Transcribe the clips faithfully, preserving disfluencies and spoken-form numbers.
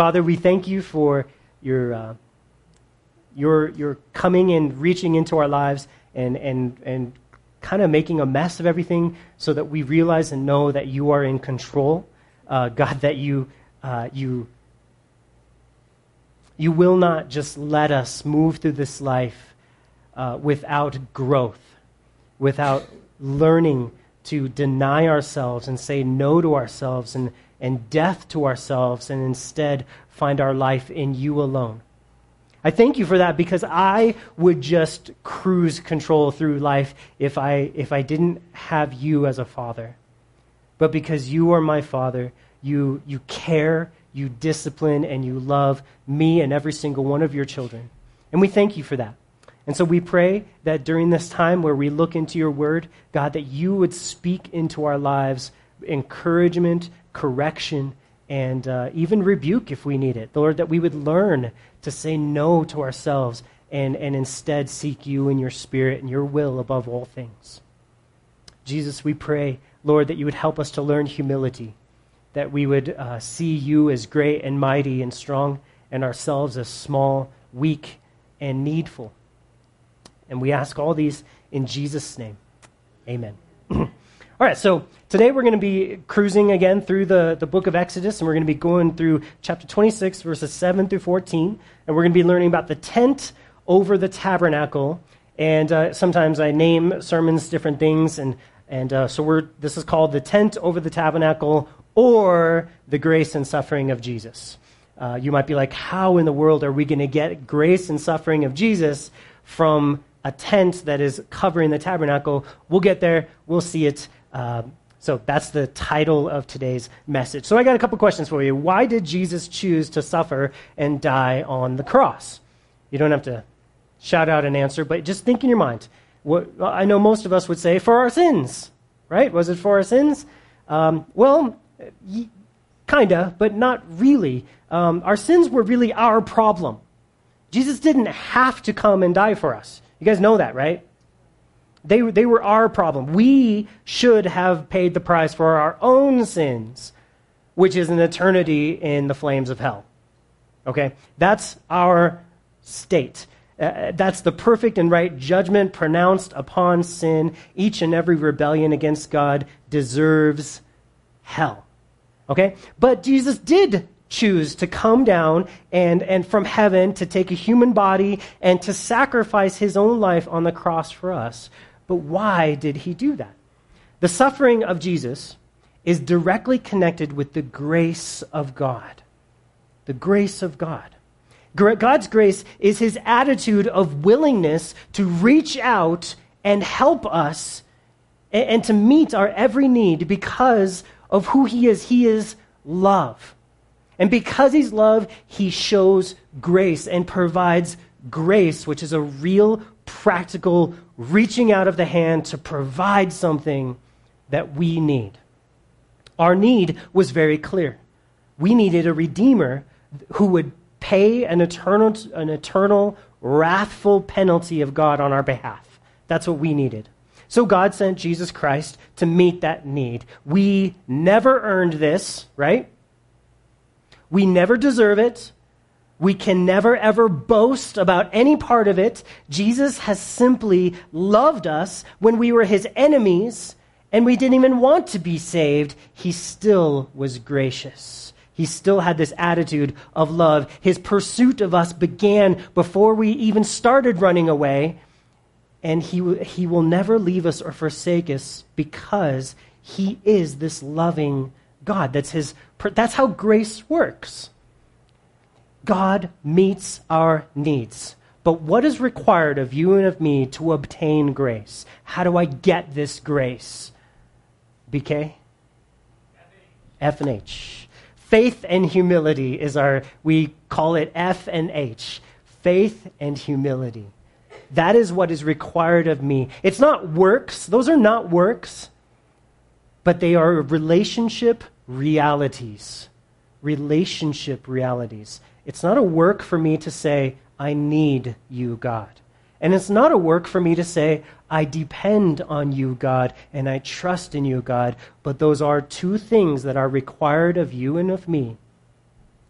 Father, we thank you for your uh, your your coming and reaching into our lives and and and kind of making a mess of everything so that we realize and know that you are in control, uh, God, that you uh, you you will not just let us move through this life uh, without growth, without learning to deny ourselves and say no to ourselves and, and death to ourselves, and instead find our life in you alone. I thank you for that, because I would just cruise control through life if I if I didn't have you as a father. But because you are my father, you you care, you discipline, and you love me and every single one of your children. And we thank you for that. And so we pray that during this time where we look into your word, God, that you would speak into our lives encouragement, correction, and uh, even rebuke if we need it. Lord, that we would learn to say no to ourselves and, and instead seek you and your spirit and your will above all things. Jesus, we pray, Lord, that you would help us to learn humility, that we would uh, see you as great and mighty and strong, and ourselves as small, weak, and needful. And we ask all these in Jesus' name. Amen. All right, so today we're going to be cruising again through the, the book of Exodus, and we're going to be going through chapter twenty-six, verses seven through fourteen, and we're going to be learning about the tent over the tabernacle. And uh, sometimes I name sermons different things, and and uh, so we're this is called the tent over the tabernacle, or the grace and suffering of Jesus. Uh, you might be like, how in the world are we going to get grace and suffering of Jesus from a tent that is covering the tabernacle? We'll get there. We'll see it. Um, so that's the title of today's message. So I got a couple questions for you. Why did Jesus choose to suffer and die on the cross? You don't have to shout out an answer, but just think in your mind. What, I know most of us would say, for our sins, right? Was it for our sins? Um, well, kind of, but not really. Um, our sins were really our problem. Jesus didn't have to come and die for us. You guys know that, right? They, they were our problem. We should have paid the price for our own sins, which is an eternity in the flames of hell. Okay? That's our state. Uh, that's the perfect and right judgment pronounced upon sin. Each and every rebellion against God deserves hell. Okay? But Jesus did choose to come down and, and from heaven to take a human body and to sacrifice his own life on the cross for us. But why did he do that? The suffering of Jesus is directly connected with the grace of God. The grace of God. God's grace is his attitude of willingness to reach out and help us and, and to meet our every need because of who he is. He is love. And because he's love, he shows grace and provides grace, which is a real, practical reaching out of the hand to provide something that we need. Our need was very clear. We needed a redeemer who would pay an eternal, an eternal wrathful penalty of God on our behalf. That's what we needed. So God sent Jesus Christ to meet that need. We never earned this, right? We never deserve it. We can never, ever boast about any part of it. Jesus has simply loved us when we were his enemies and we didn't even want to be saved. He still was gracious. He still had this attitude of love. His pursuit of us began before we even started running away. And he, he will never leave us or forsake us because he is this loving God. That's his. That's how grace works. God meets our needs. But what is required of you and of me to obtain grace? How do I get this grace? B K? F and H. Faith and humility is our, we call it F and H. Faith and humility. That is what is required of me. It's not works. Those are not works. But they are relationship realities. Relationship realities. It's not a work for me to say, I need you, God. And it's not a work for me to say, I depend on you, God, and I trust in you, God. But those are two things that are required of you and of me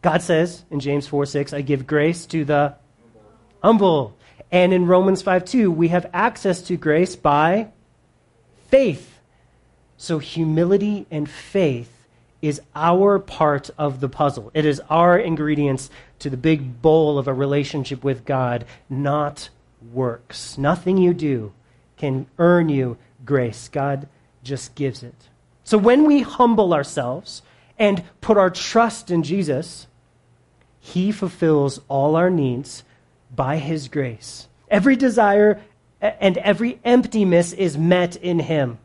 God says in James four six, I give grace to the humble. And in Romans five two, we have access to grace by faith. So humility and faith is our part of the puzzle. It is our ingredients to the big bowl of a relationship with God, not works. Nothing you do can earn you grace. God just gives it. So when we humble ourselves and put our trust in Jesus, he fulfills all our needs by his grace. Every desire and every emptiness is met in him.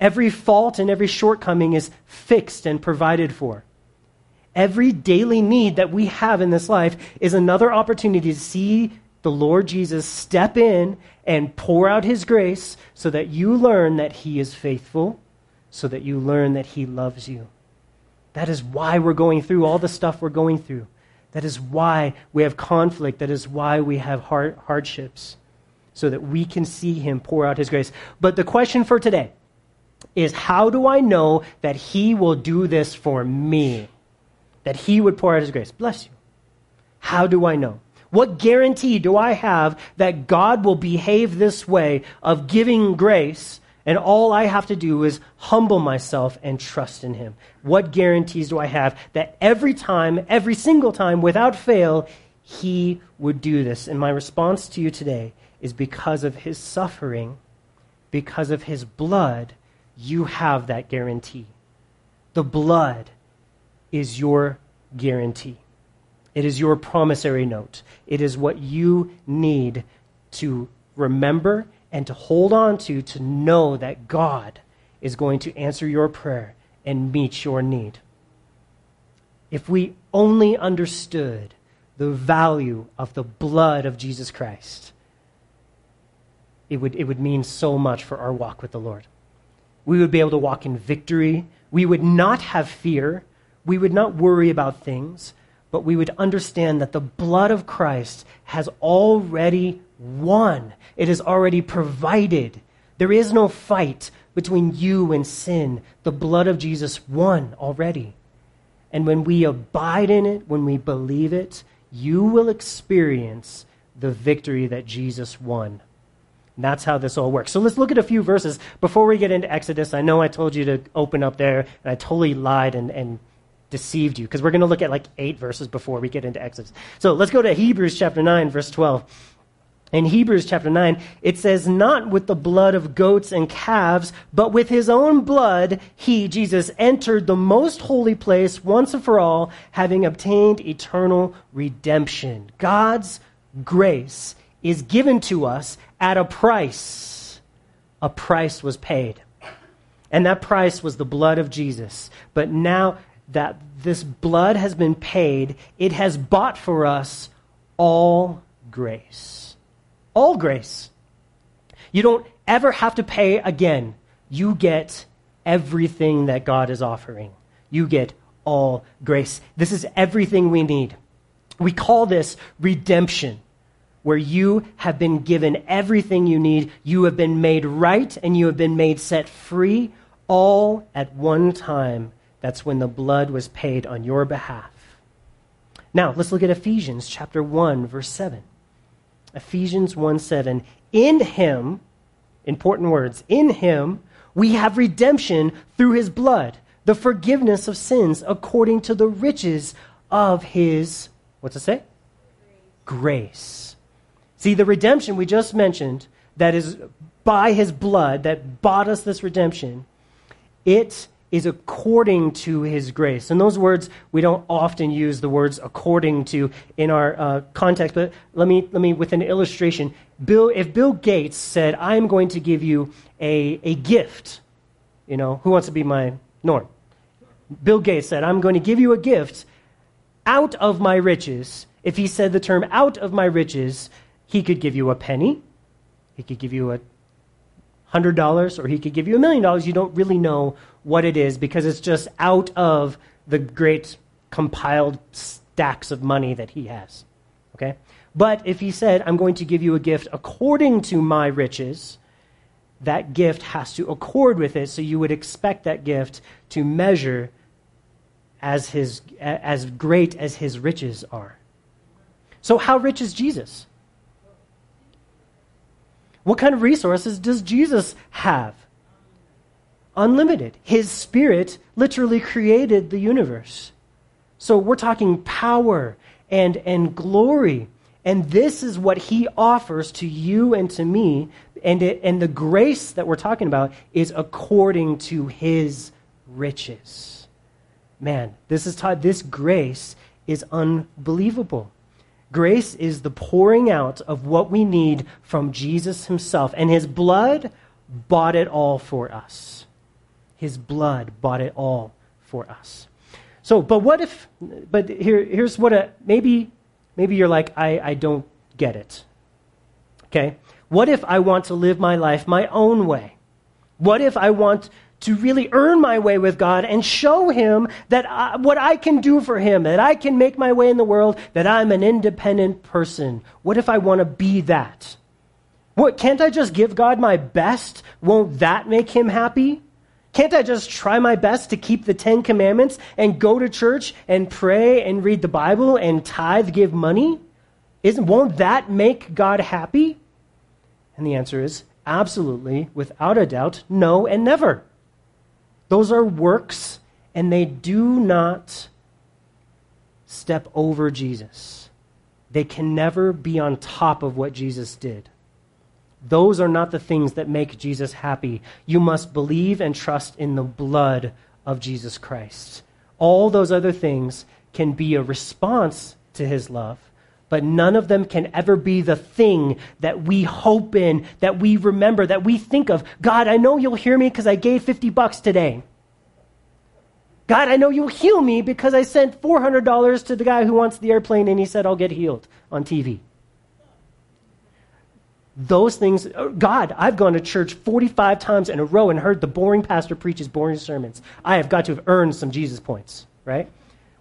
Every fault and every shortcoming is fixed and provided for. Every daily need that we have in this life is another opportunity to see the Lord Jesus step in and pour out his grace so that you learn that he is faithful, so that you learn that he loves you. That is why we're going through all the stuff we're going through. That is why we have conflict. That is why we have hard, hardships, so that we can see him pour out his grace. But the question for today is, how do I know that he will do this for me? That he would pour out his grace? Bless you. How do I know? What guarantee do I have that God will behave this way of giving grace and all I have to do is humble myself and trust in him? What guarantees do I have that every time, every single time, without fail, he would do this? And my response to you today is, because of his suffering, because of his blood, you have that guarantee. The blood is your guarantee. It is your promissory note. It is what you need to remember and to hold on to, to know that God is going to answer your prayer and meet your need. If we only understood the value of the blood of Jesus Christ, it would, it would mean so much for our walk with the Lord. We would be able to walk in victory. We would not have fear. We would not worry about things, but we would understand that the blood of Christ has already won. It is already provided. There is no fight between you and sin. The blood of Jesus won already. And when we abide in it, when we believe it, you will experience the victory that Jesus won. And that's how this all works. So let's look at a few verses before we get into Exodus. I know I told you to open up there, and I totally lied and, and deceived you, because we're going to look at like eight verses before we get into Exodus. So let's go to Hebrews chapter nine, verse twelve. In Hebrews chapter nine, it says, not with the blood of goats and calves, but with his own blood, he, Jesus, entered the most holy place once and for all, having obtained eternal redemption. God's grace is given to us at a price. A price was paid. And that price was the blood of Jesus. But now that this blood has been paid, it has bought for us all grace. All grace. You don't ever have to pay again. You get everything that God is offering. You get all grace. This is everything we need. We call this redemption, where you have been given everything you need. You have been made right, and you have been made set free, all at one time. That's when the blood was paid on your behalf. Now, let's look at Ephesians chapter one, verse seven. Ephesians one seven. In him, important words, in him we have redemption through his blood, the forgiveness of sins according to the riches of his, what's it say? Grace. See, the redemption we just mentioned, that is by his blood that bought us this redemption, it is according to his grace. And those words, we don't often use the words according to in our uh, context, but let me, let me with an illustration. Bill, if Bill Gates said, I'm going to give you a, a gift, you know, who wants to be my Norm? Bill Gates said, I'm going to give you a gift out of my riches. If he said the term out of my riches, he could give you a penny, he could give you a hundred dollars, or he could give you a million dollars. You don't really know what it is, because it's just out of the great compiled stacks of money that he has, okay? But if he said, I'm going to give you a gift according to my riches, that gift has to accord with it, so you would expect that gift to measure as his, as great as his riches are. So how rich is Jesus? What kind of resources does Jesus have? Unlimited. His Spirit literally created the universe. So we're talking power and, and glory. And this is what he offers to you and to me. And, it, and the grace that we're talking about is according to his riches. Man, this is taught, this grace is unbelievable. Grace is the pouring out of what we need from Jesus himself. And his blood bought it all for us. His blood bought it all for us. So, but what if, but here, here's what a, maybe, maybe you're like, I, I don't get it. Okay? What if I want to live my life my own way? What if I want to really earn my way with God and show him that I, what I can do for him, that I can make my way in the world, that I'm an independent person? What if I want to be that? What, can't I just give God my best? Won't that make him happy? Can't I just try my best to keep the Ten Commandments and go to church and pray and read the Bible and tithe, give money? Isn't, won't that make God happy? And the answer is absolutely, without a doubt, no and never. Those are works, and they do not step over Jesus. They can never be on top of what Jesus did. Those are not the things that make Jesus happy. You must believe and trust in the blood of Jesus Christ. All those other things can be a response to his love, but none of them can ever be the thing that we hope in, that we remember, that we think of. God, I know you'll hear me because I gave fifty bucks today. God, I know you'll heal me because I sent four hundred dollars to the guy who wants the airplane and he said I'll get healed on T V. Those things, God, I've gone to church forty-five times in a row and heard the boring pastor preach his boring sermons. I have got to have earned some Jesus points, right?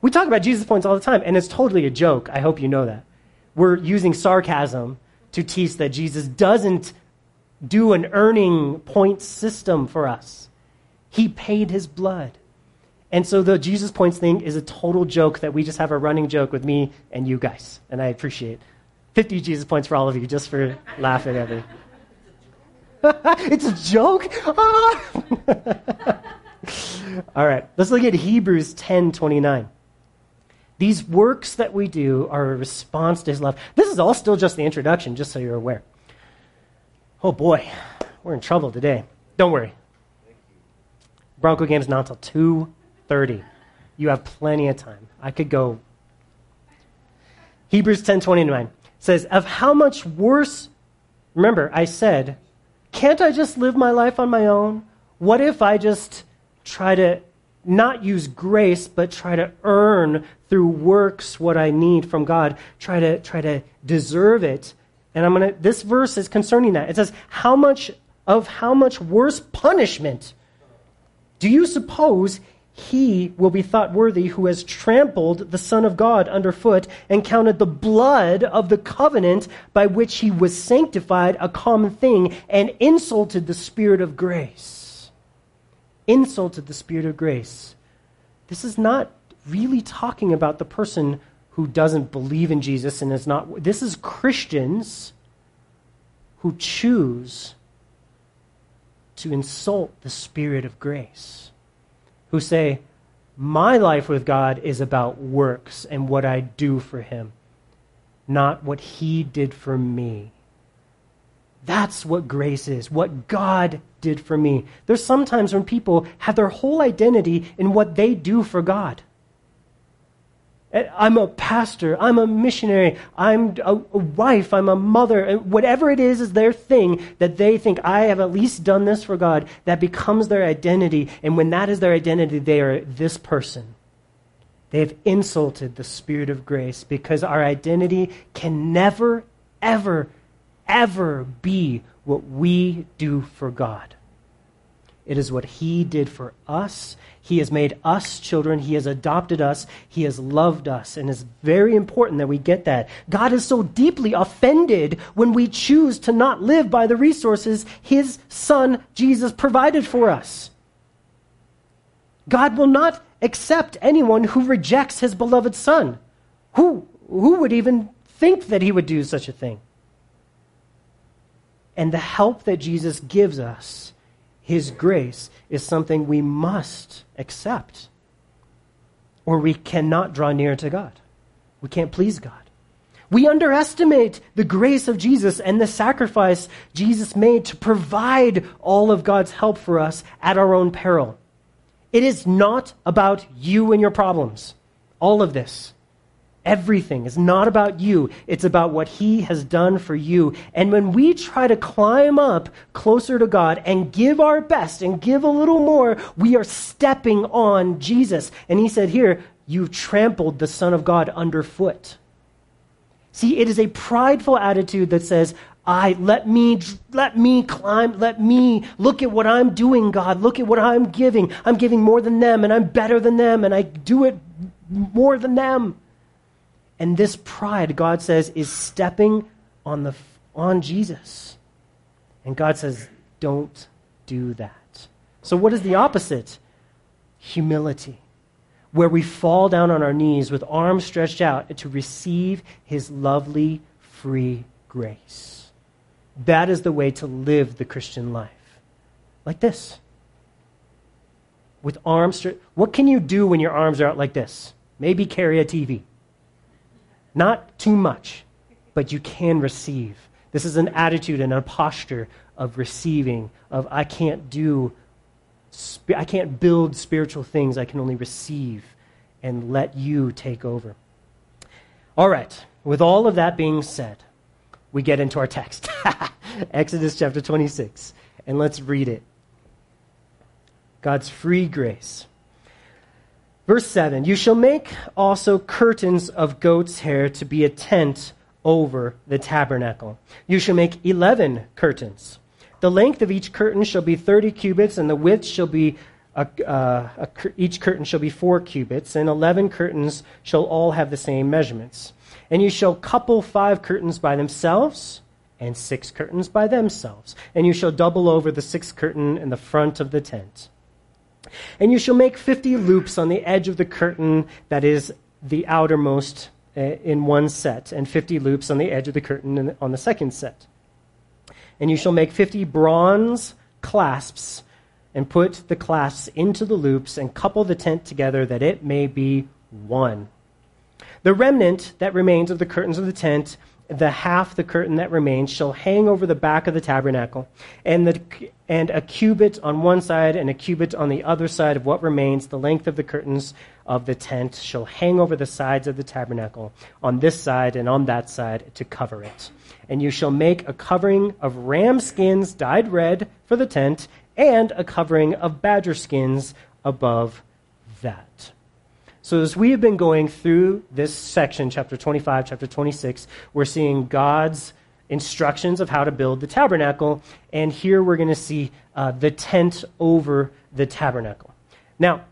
We talk about Jesus points all the time, and it's totally a joke. I hope you know that. We're using sarcasm to teach that Jesus doesn't do an earning point system for us. He paid his blood. And so the Jesus points thing is a total joke that we just have a running joke with me and you guys, and I appreciate it. fifty Jesus points for all of you, just for laughing at me. It's a joke? Ah! All right, let's look at Hebrews ten twenty-nine. These works that we do are a response to his love. This is all still just the introduction, just so you're aware. Oh boy, we're in trouble today. Don't worry. Bronco game's not until two thirty. You have plenty of time. I could go. Hebrews ten twenty-nine. Says, of how much worse, remember, I said, can't I just live my life on my own? What if I just try to not use grace, but try to earn through works what I need from God, try to try to deserve it? And I'm gonna, this verse is concerning that. It says, how much of how much worse punishment do you suppose he will be thought worthy who has trampled the Son of God underfoot and counted the blood of the covenant by which he was sanctified a common thing and insulted the Spirit of grace. Insulted the Spirit of grace. This is not really talking about the person who doesn't believe in Jesus and is not. This is Christians who choose to insult the Spirit of grace, who say, my life with God is about works and what I do for him, not what he did for me. That's what grace is, what God did for me. There's sometimes when people have their whole identity in what they do for God. I'm a pastor, I'm a missionary, I'm a wife, I'm a mother. Whatever it is is their thing that they think, I have at least done this for God. That becomes their identity. And when that is their identity, they are this person. They have insulted the Spirit of grace because our identity can never, ever, ever be what we do for God. It is what he did for us. He has made us children. He has adopted us. He has loved us. And it's very important that we get that. God is so deeply offended when we choose to not live by the resources his Son, Jesus, provided for us. God will not accept anyone who rejects his beloved son. Who, who would even think that he would do such a thing? And the help that Jesus gives us, his grace, is something we must accept, or we cannot draw near to God. We can't please God. We underestimate the grace of Jesus and the sacrifice Jesus made to provide all of God's help for us at our own peril. It is not about you and your problems. All of this, everything is not about you. It's about what he has done for you. And when we try to climb up closer to God and give our best and give a little more, we are stepping on Jesus. And he said here, you've trampled the Son of God underfoot. See, it is a prideful attitude that says, I let me let me climb, let me look at what I'm doing, God. Look at what I'm giving. I'm giving more than them, and I'm better than them, and I do it more than them. And this pride, God says, is stepping on the on Jesus. And God says, don't do that. So what is the opposite? Humility, where we fall down on our knees with arms stretched out to receive his lovely, free grace. That is the way to live the Christian life. Like this. With arms stretched. What can you do when your arms are out like this? Maybe carry a T V. Not too much, but you can receive. This is an attitude and a posture of receiving, of I can't do I can't build spiritual things. I can only receive and let you take over. All right. With all of that being said, we get into our text. Exodus chapter twenty-six. And let's read it. God's free grace. Verse seven. You shall make also curtains of goat's hair to be a tent over the tabernacle. You shall make eleven curtains. The length of each curtain shall be thirty cubits, and the width shall be a, uh, a, each curtain shall be four cubits, and eleven curtains shall all have the same measurements. And you shall couple five curtains by themselves, and six curtains by themselves, and you shall double over the sixth curtain in the front of the tent. And you shall make fifty loops on the edge of the curtain that is the outermost uh, in one set, and fifty loops on the edge of the curtain in, on the second set. And you shall make fifty bronze clasps and put the clasps into the loops and couple the tent together that it may be one. The remnant that remains of the curtains of the tent, the half the curtain that remains, shall hang over the back of the tabernacle, and, the, and a cubit on one side and a cubit on the other side of what remains, the length of the curtains of the tent shall hang over the sides of the tabernacle, on this side and on that side, to cover it. And you shall make a covering of ram skins dyed red for the tent, and a covering of badger skins above that. So as we have been going through this section, chapter twenty-five, chapter twenty-six, we're seeing God's instructions of how to build the tabernacle. And here we're going to see uh, the tent over the tabernacle. Now,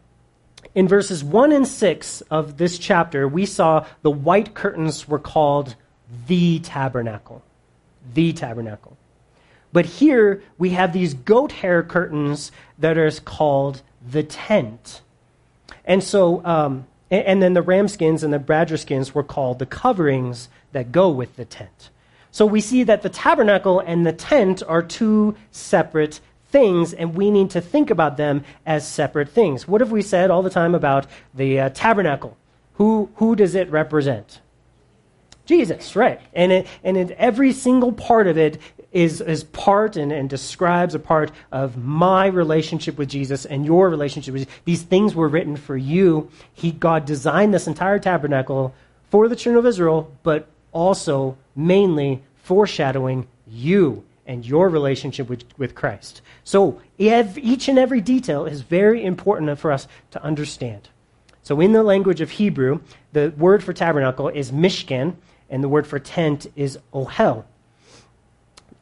in verses one and six of this chapter, we saw the white curtains were called the tabernacle, the tabernacle. But here we have these goat hair curtains that are called the tent. And so, um, and, and then the ram skins and the badger skins were called the coverings that go with the tent. So we see that the tabernacle and the tent are two separate things, and we need to think about them as separate things. What have we said all the time about the uh, tabernacle? Who, who does it represent? Jesus, right. And it, and it, every single part of it is, is part and, and describes a part of my relationship with Jesus and your relationship with Jesus. These things were written for you. He, God designed this entire tabernacle for the children of Israel, but also mainly foreshadowing you and your relationship with, with Christ. So each and every detail is very important for us to understand. So in the language of Hebrew, the word for tabernacle is mishkan, and the word for tent is ohel.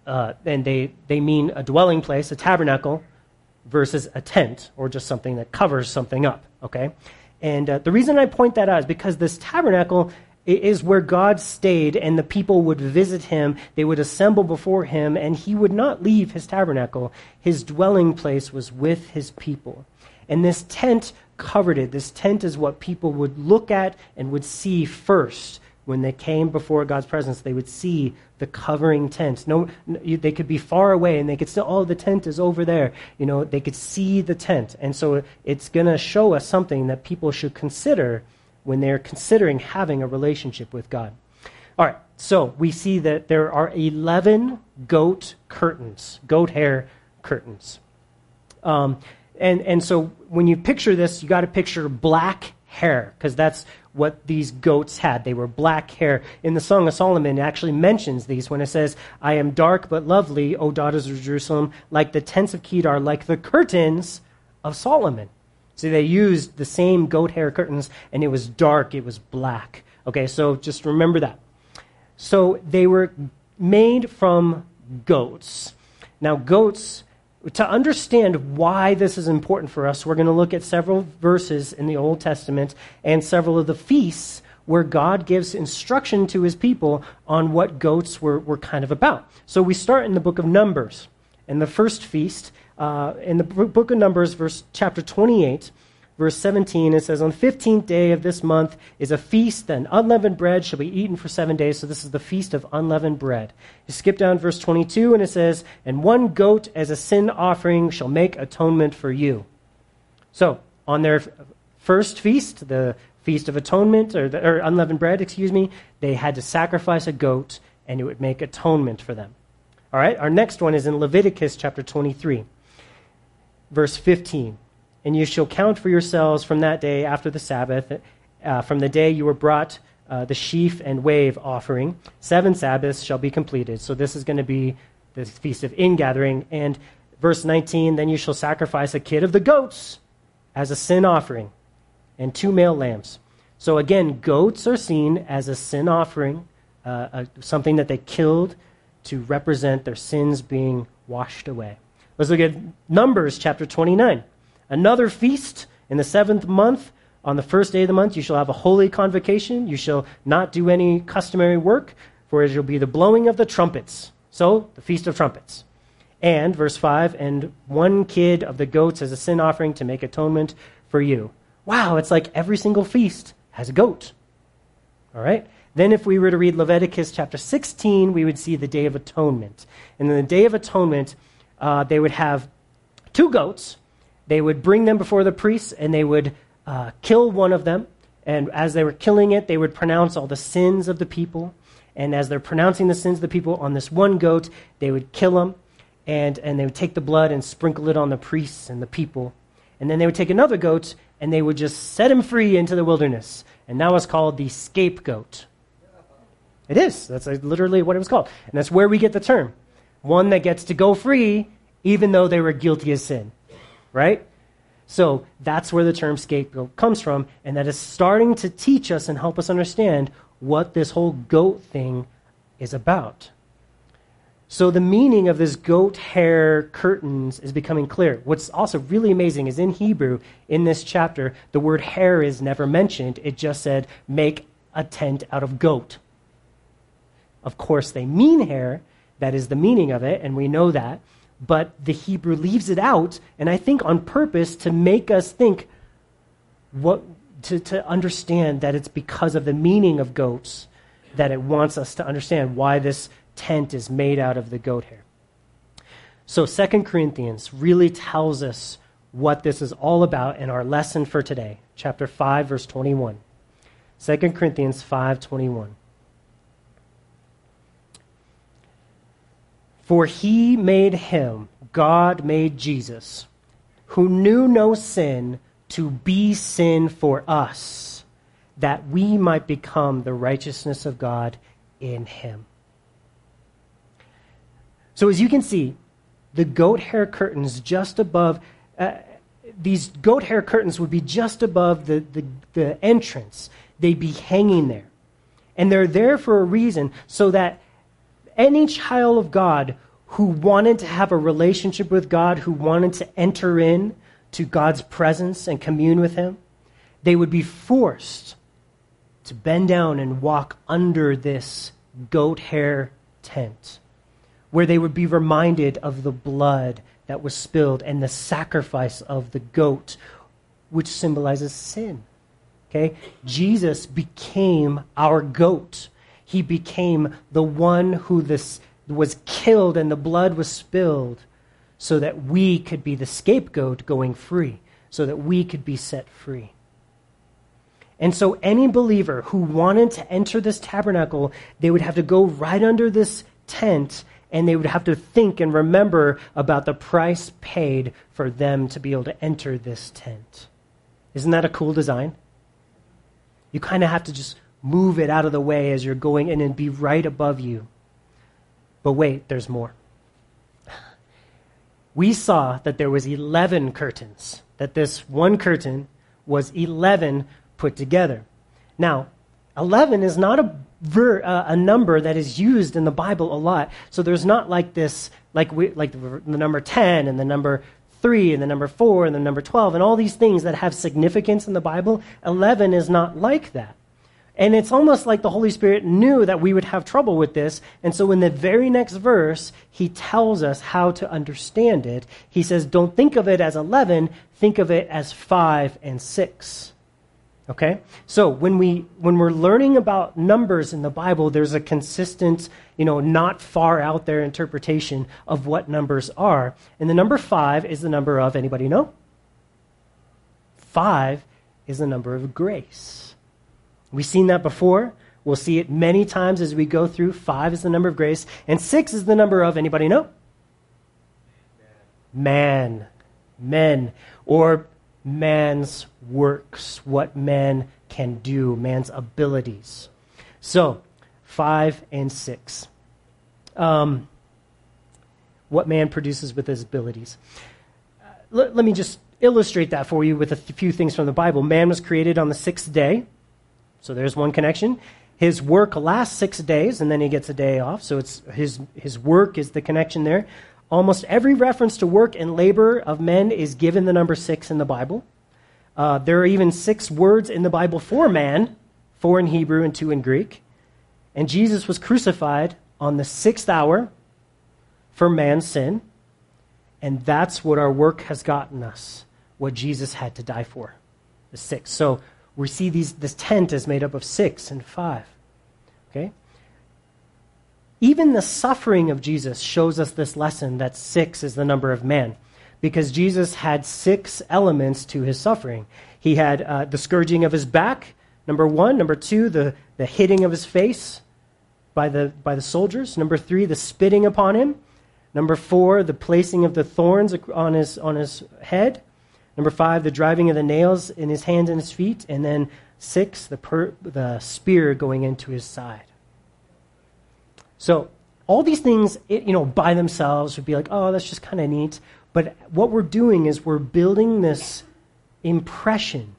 Uh, and they, they mean a dwelling place, a tabernacle, versus a tent, or just something that covers something up, okay? And uh, the reason I point that out is because this tabernacle is where God stayed, and the people would visit him, they would assemble before him, and he would not leave his tabernacle. His dwelling place was with his people. And this tent covered it. This tent is what people would look at and would see first when they came before God's presence. They would see the covering tent. No, they could be far away and they could still, oh, the tent is over there. You know, they could see the tent. And so it's going to show us something that people should consider when they're considering having a relationship with God. All right, so we see that there are eleven goat curtains, goat hair curtains. Um, and, and so when you picture this, you got to picture black hair, because that's what these goats had. They were black hair. In the Song of Solomon, it actually mentions these when it says, I am dark but lovely, O daughters of Jerusalem, like the tents of Kedar, like the curtains of Solomon. So they used the same goat hair curtains, and it was dark, it was black. Okay, so just remember that. So they were made from goats. Now goats, to understand why this is important for us, we're going to look at several verses in the Old Testament and several of the feasts where God gives instruction to his people on what goats were, were kind of about. So we start in the book of Numbers. And the first feast, uh, in the book of Numbers, verse chapter twenty-eight, verse seventeen, it says, on the fifteenth day of this month is a feast, and unleavened bread shall be eaten for seven days. So this is the feast of unleavened bread. You skip down verse twenty-two, and it says, and one goat as a sin offering shall make atonement for you. So on their first feast, the feast of atonement, or, the, or unleavened bread, excuse me, they had to sacrifice a goat, and it would make atonement for them. All right, our next one is in Leviticus chapter twenty-three, verse fifteen. And you shall count for yourselves from that day after the Sabbath, uh, from the day you were brought uh, the sheaf and wave offering. Seven Sabbaths shall be completed. So this is going to be the Feast of Ingathering. And verse nineteen, then you shall sacrifice a kid of the goats as a sin offering and two male lambs. So again, goats are seen as a sin offering, uh, a, something that they killed to represent their sins being washed away. Let's look at Numbers chapter twenty-nine. Another feast in the seventh month, on the first day of the month, you shall have a holy convocation. You shall not do any customary work, for it shall be the blowing of the trumpets. So, the Feast of Trumpets. And, verse five, and one kid of the goats as a sin offering to make atonement for you. Wow, it's like every single feast has a goat. All right? Then if we were to read Leviticus chapter sixteen, we would see the Day of Atonement. And in the Day of Atonement, uh, they would have two goats. They would bring them before the priests, and they would uh, kill one of them. And as they were killing it, they would pronounce all the sins of the people. And as they're pronouncing the sins of the people on this one goat, they would kill him, and, and they would take the blood and sprinkle it on the priests and the people. And then they would take another goat, and they would just set him free into the wilderness. And that was called the scapegoat. It is. That's literally what it was called. And that's where we get the term. One that gets to go free, even though they were guilty of sin. Right? So that's where the term scapegoat comes from, and that is starting to teach us and help us understand what this whole goat thing is about. So the meaning of this goat hair curtains is becoming clear. What's also really amazing is in Hebrew, in this chapter, the word hair is never mentioned. It just said, make a tent out of goat. Of course, they mean hair. That is the meaning of it, and we know that. But the Hebrew leaves it out, and I think on purpose to make us think, what to, to understand that it's because of the meaning of goats that it wants us to understand why this tent is made out of the goat hair. So Second Corinthians really tells us what this is all about in our lesson for today. Chapter five, verse twenty-one. Second Corinthians five twenty-one. For he made him, God made Jesus, who knew no sin, to be sin for us, that we might become the righteousness of God in him. So as you can see, the goat hair curtains just above, uh, these goat hair curtains would be just above the, the, the entrance. They'd be hanging there. And they're there for a reason, so that any child of God who wanted to have a relationship with God, who wanted to enter in to God's presence and commune with him, they would be forced to bend down and walk under this goat hair tent, where they would be reminded of the blood that was spilled and the sacrifice of the goat, which symbolizes sin. Okay? Jesus became our goat. He became the one who this was killed and the blood was spilled so that we could be the scapegoat going free, so that we could be set free. And so any believer who wanted to enter this tabernacle, they would have to go right under this tent and they would have to think and remember about the price paid for them to be able to enter this tent. Isn't that a cool design? You kind of have to just move it out of the way as you're going in and be right above you. But wait, there's more. We saw that there was eleven curtains, that this one curtain was eleven put together. Now, eleven is not a ver, uh, a number that is used in the Bible a lot. So there's not like this, like we, like the, the number ten and the number three and the number four and the number twelve and all these things that have significance in the Bible. eleven is not like that. And it's almost like the Holy Spirit knew that we would have trouble with this. And so in the very next verse, he tells us how to understand it. He says, don't think of it as eleven, think of it as five and six. Okay, so when we when we're learning about numbers in the Bible, there's a consistent, you know, not far out there interpretation of what numbers are. And the number five is the number of, anybody know? Five is the number of grace. We've seen that before. We'll see it many times as we go through. Five is the number of grace, and six is the number of, anybody know? Man, men, or man's works, what man can do, man's abilities. So, five and six. Um, what man produces with his abilities. Uh, let, let me just illustrate that for you with a th- few things from the Bible. Man was created on the sixth day, so there's one connection. His work lasts six days, and then he gets a day off, so it's his his work is the connection there. Almost every reference to work and labor of men is given the number six in the Bible. Uh, there are even six words in the Bible for man, four in Hebrew and two in Greek. And Jesus was crucified on the sixth hour for man's sin. And that's what our work has gotten us, what Jesus had to die for, the six. So we see these, this tent is made up of six and five, okay? Even the suffering of Jesus shows us this lesson that six is the number of man, because Jesus had six elements to his suffering. He had uh, the scourging of his back, number one. Number two, the, the hitting of his face by the, by the soldiers. Number three, the spitting upon him. Number four, the placing of the thorns on his, on his head. Number five, the driving of the nails in his hands and his feet. And then six, the, per, the spear going into his side. So all these things, it, you know, by themselves would be like, oh, that's just kind of neat. But what we're doing is we're building this impression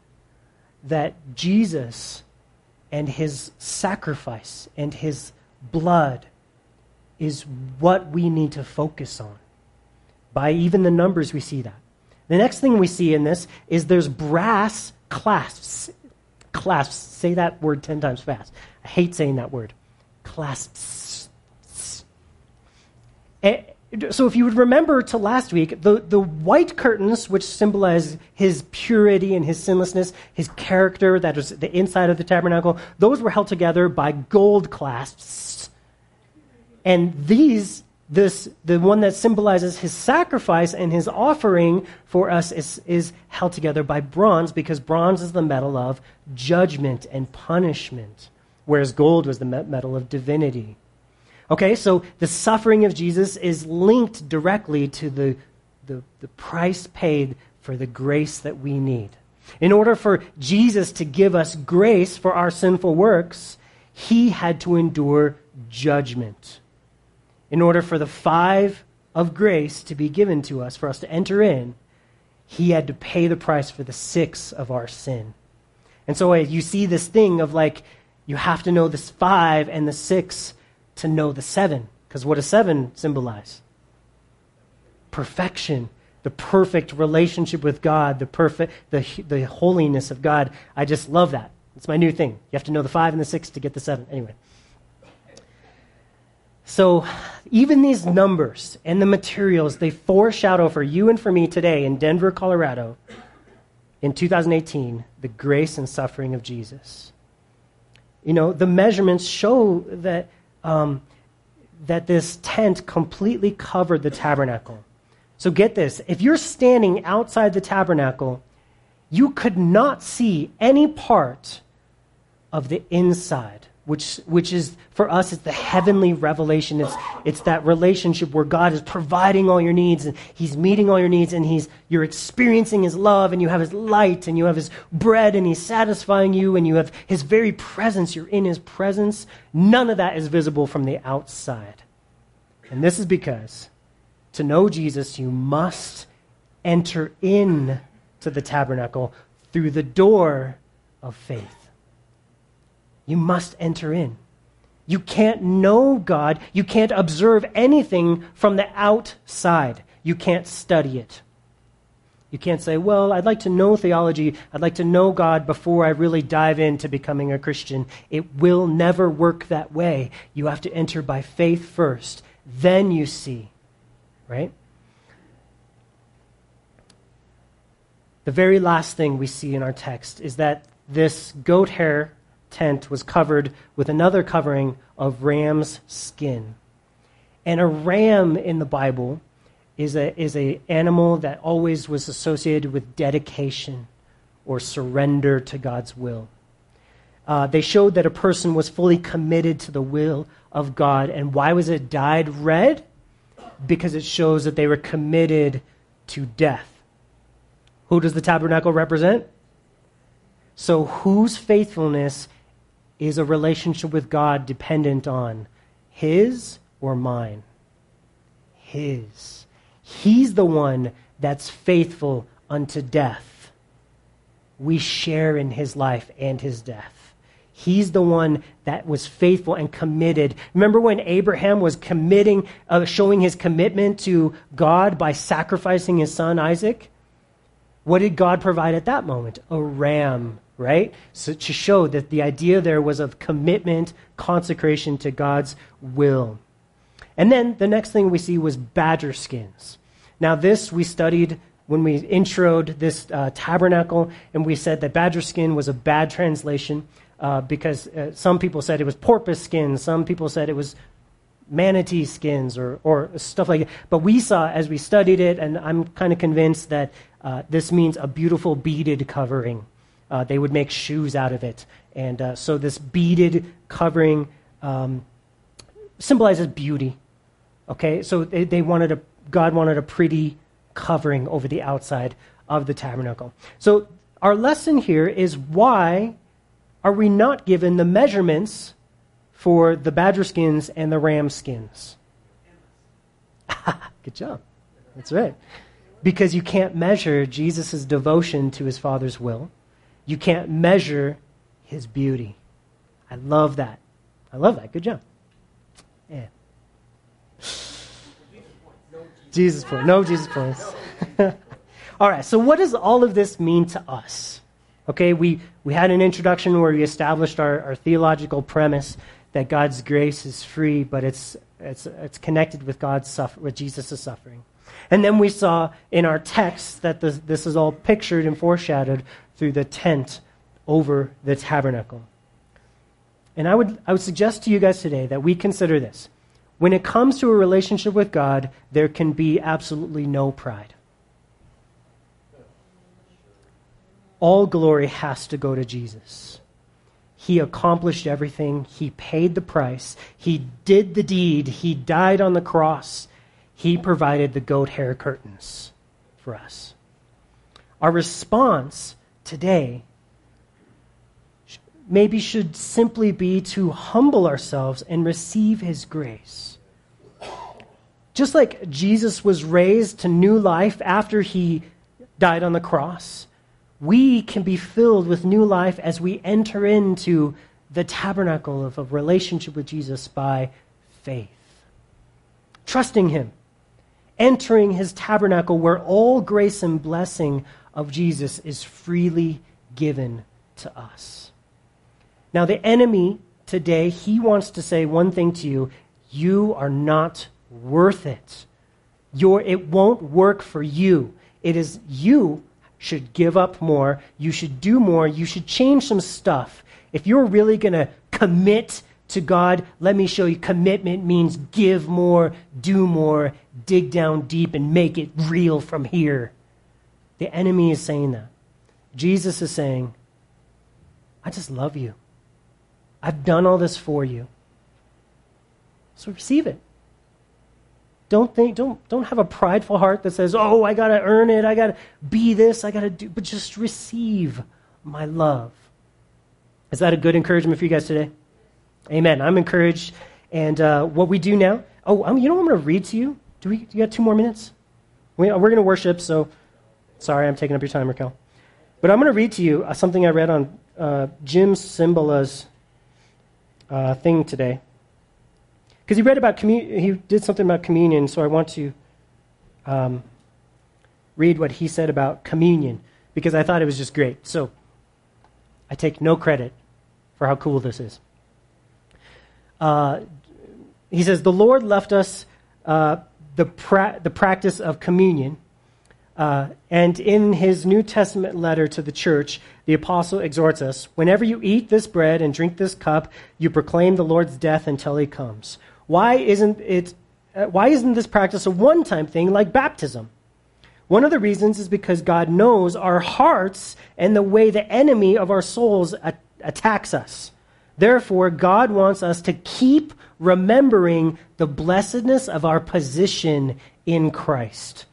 that Jesus and his sacrifice and his blood is what we need to focus on. By even the numbers, we see that. The next thing we see in this is there's brass clasps. Clasps. Say that word ten times fast. I hate saying that word. Clasps. So if you would remember to last week, the, the white curtains, which symbolize his purity and his sinlessness, his character, that is the inside of the tabernacle, those were held together by gold clasps. And these, this, the one that symbolizes his sacrifice and his offering for us is, is held together by bronze, because bronze is the metal of judgment and punishment, whereas gold was the metal of divinity. Okay, so the suffering of Jesus is linked directly to the, the, the price paid for the grace that we need. In order for Jesus to give us grace for our sinful works, he had to endure judgment. In order for the five of grace to be given to us, for us to enter in, he had to pay the price for the six of our sin. And so you see this thing of like, you have to know this five and the six to know the seven, because what does seven symbolize? Perfection, the perfect relationship with God, the perfect, the the holiness of God. I just love that. It's my new thing. You have to know the five and the six to get the seven. Anyway, So even these numbers and the materials, they foreshadow for you and for me today in Denver, Colorado, in two thousand eighteen, the grace and suffering of Jesus. You know, the measurements show that um, that this tent completely covered the tabernacle. So get this. If you're standing outside the tabernacle, you could not see any part of the inside, which which is, for us, it's the heavenly revelation. It's it's that relationship where God is providing all your needs, and he's meeting all your needs, and he's you're experiencing his love, and you have his light, and you have his bread, and he's satisfying you, and you have his very presence. You're in his presence. None of that is visible from the outside. And this is because to know Jesus, you must enter in to the tabernacle through the door of faith. You must enter in. You can't know God. You can't observe anything from the outside. You can't study it. You can't say, well, I'd like to know theology. I'd like to know God before I really dive into becoming a Christian. It will never work that way. You have to enter by faith first. Then you see, right? The very last thing we see in our text is that this goat hair tent was covered with another covering of ram's skin. And a ram in the Bible is a is a animal that always was associated with dedication or surrender to God's will. Uh, they showed that a person was fully committed to the will of God. And why was it dyed red? Because it shows that they were committed to death. Who does the tabernacle represent? So whose faithfulness is a relationship with God dependent on? His or mine? His. He's the one that's faithful unto death. We share in his life and his death. He's the one that was faithful and committed. Remember when Abraham was committing, uh, showing his commitment to God by sacrificing his son Isaac? What did God provide at that moment? A ram. Right? So to show that the idea there was of commitment, consecration to God's will. And then the next thing we see was badger skins. Now this we studied when we introed this uh, tabernacle, and we said that badger skin was a bad translation uh, because uh, some people said it was porpoise skin, some people said it was manatee skins or, or stuff like that. But we saw as we studied it, and I'm kind of convinced that uh, this means a beautiful beaded covering. Uh, they would make shoes out of it. And uh, so this beaded covering um, symbolizes beauty. Okay, so they, they wanted a, God wanted a pretty covering over the outside of the tabernacle. So our lesson here is, why are we not given the measurements for the badger skins and the ram skins? Good job. That's right. Because you can't measure Jesus' devotion to his Father's will. You can't measure his beauty. I love that. I love that. Good job. Yeah. Jesus points. No Jesus points. All right. So what does all of this mean to us? Okay. We, we had an introduction where we established our, our theological premise that God's grace is free, but it's it's it's connected with God's suffer with Jesus' suffering. And then we saw in our text that this, this is all pictured and foreshadowed through the tent over the tabernacle. And I would I would suggest to you guys today that we consider this. When it comes to a relationship with God, there can be absolutely no pride. All glory has to go to Jesus. He accomplished everything. He paid the price. He did the deed. He died on the cross. He provided the goat hair curtains for us. Our response today maybe should simply be to humble ourselves and receive his grace. Just like Jesus was raised to new life after he died on the cross, we can be filled with new life as we enter into the tabernacle of a relationship with Jesus by faith. Trusting him. Entering his tabernacle where all grace and blessing of Jesus is freely given to us. Now the enemy today, he wants to say one thing to you. You are not worth it. Your, it won't work for you. It is you should give up more. You should do more. You should change some stuff. If you're really going to commit to God, let me show you commitment means give more, do more, dig down deep, and make it real from here. The enemy is saying that. Jesus is saying, I just love you. I've done all this for you. So receive it. Don't think, don't, don't have a prideful heart that says, oh, I got to earn it. I got to be this. I got to do, but just receive my love. Is that a good encouragement for you guys today? Amen. I'm encouraged. And uh, what we do now, oh, I'm, you know what I'm going to read to you? Do we, do you got two more minutes? We, we're going to worship, so sorry I'm taking up your time, Raquel. But I'm going to read to you something I read on uh, Jim Cimbala's uh, thing today. Because he read about communion, he did something about communion, so I want to um, read what he said about communion, because I thought it was just great. So I take no credit for how cool this is. Uh, he says, the Lord left us uh, the, pra- the practice of communion, uh, and in his New Testament letter to the church, the apostle exhorts us, whenever you eat this bread and drink this cup, you proclaim the Lord's death until he comes. Why isn't it? Uh, why isn't this practice a one-time thing like baptism? One of the reasons is because God knows our hearts and the way the enemy of our souls at- attacks us. Therefore, God wants us to keep remembering the blessedness of our position in Christ.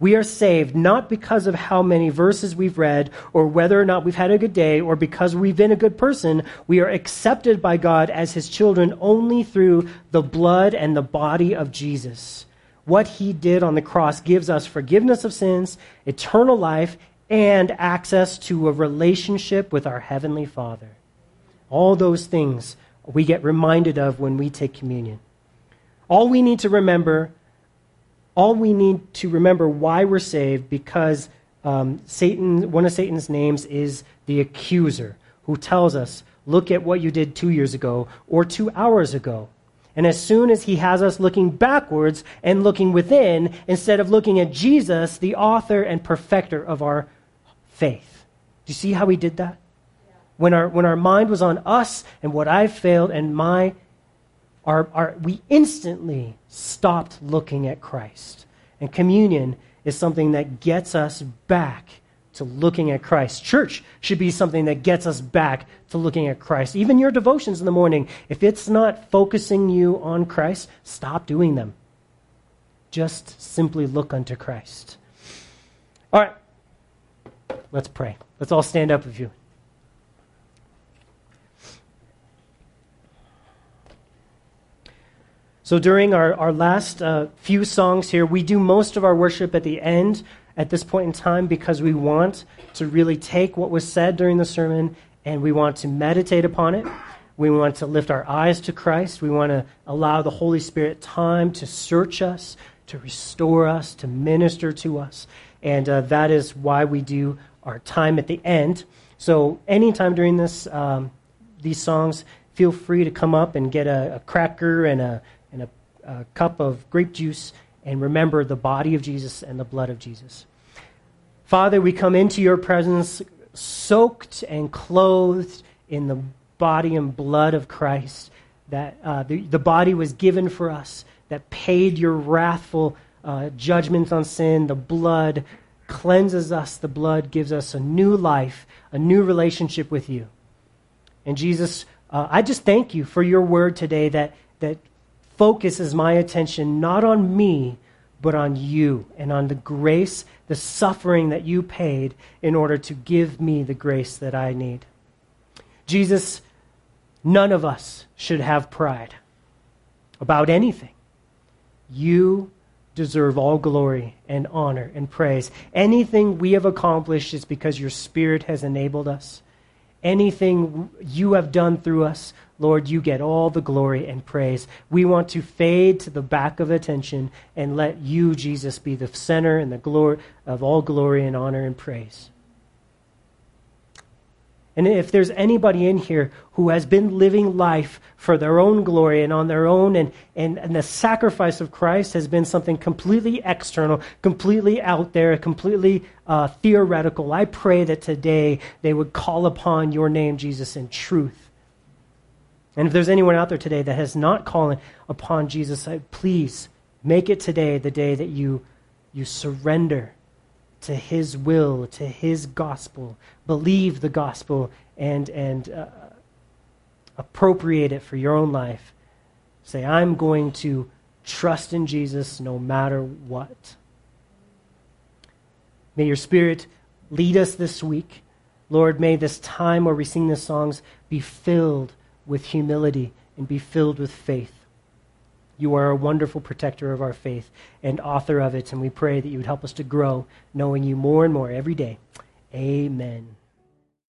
We are saved not because of how many verses we've read or whether or not we've had a good day or because we've been a good person. We are accepted by God as his children only through the blood and the body of Jesus. What he did on the cross gives us forgiveness of sins, eternal life, and access to a relationship with our Heavenly Father. All those things we get reminded of when we take communion. All we need to remember, all we need to remember why we're saved, because um, Satan, one of Satan's names is the accuser, who tells us, look at what you did two years ago or two hours ago. And as soon as he has us looking backwards and looking within, instead of looking at Jesus, the author and perfecter of our faith. Do you see how he did that? When our when our mind was on us and what I've failed and my, our our we instantly stopped looking at Christ. And communion is something that gets us back to looking at Christ. Church should be something that gets us back to looking at Christ. Even your devotions in the morning, if it's not focusing you on Christ, stop doing them. Just simply look unto Christ. All right, let's pray. Let's all stand up if you. So during our, our last uh, few songs here, we do most of our worship at the end at this point in time because we want to really take what was said during the sermon and we want to meditate upon it. We want to lift our eyes to Christ. We want to allow the Holy Spirit time to search us, to restore us, to minister to us. And uh, that is why we do our time at the end. So anytime during this um, these songs, feel free to come up and get a, a cracker and a and a, a cup of grape juice, and remember the body of Jesus and the blood of Jesus. Father, we come into your presence soaked and clothed in the body and blood of Christ, that uh, the, the body was given for us, that paid your wrathful uh, judgment on sin. The blood cleanses us. The blood gives us a new life, a new relationship with you. And Jesus, uh, I just thank you for your word today that that. focuses my attention not on me, but on you and on the grace, the suffering that you paid in order to give me the grace that I need. Jesus, none of us should have pride about anything. You deserve all glory and honor and praise. Anything we have accomplished is because your Spirit has enabled us. Anything you have done through us, Lord, you get all the glory and praise. We want to fade to the back of attention and let you, Jesus, be the center and the glory of all glory and honor and praise. And if there's anybody in here who has been living life for their own glory and on their own, and, and, and the sacrifice of Christ has been something completely external, completely out there, completely uh, theoretical, I pray that today they would call upon your name, Jesus, in truth. And if there's anyone out there today that has not called upon Jesus, I, please make it today the day that you, you surrender to his will, to his gospel. Believe the gospel and and uh, appropriate it for your own life. Say, I'm going to trust in Jesus no matter what. May your Spirit lead us this week. Lord, may this time where we sing these songs be filled with humility and be filled with faith. You are a wonderful protector of our faith and author of it, and we pray that you would help us to grow, knowing you more and more every day. Amen.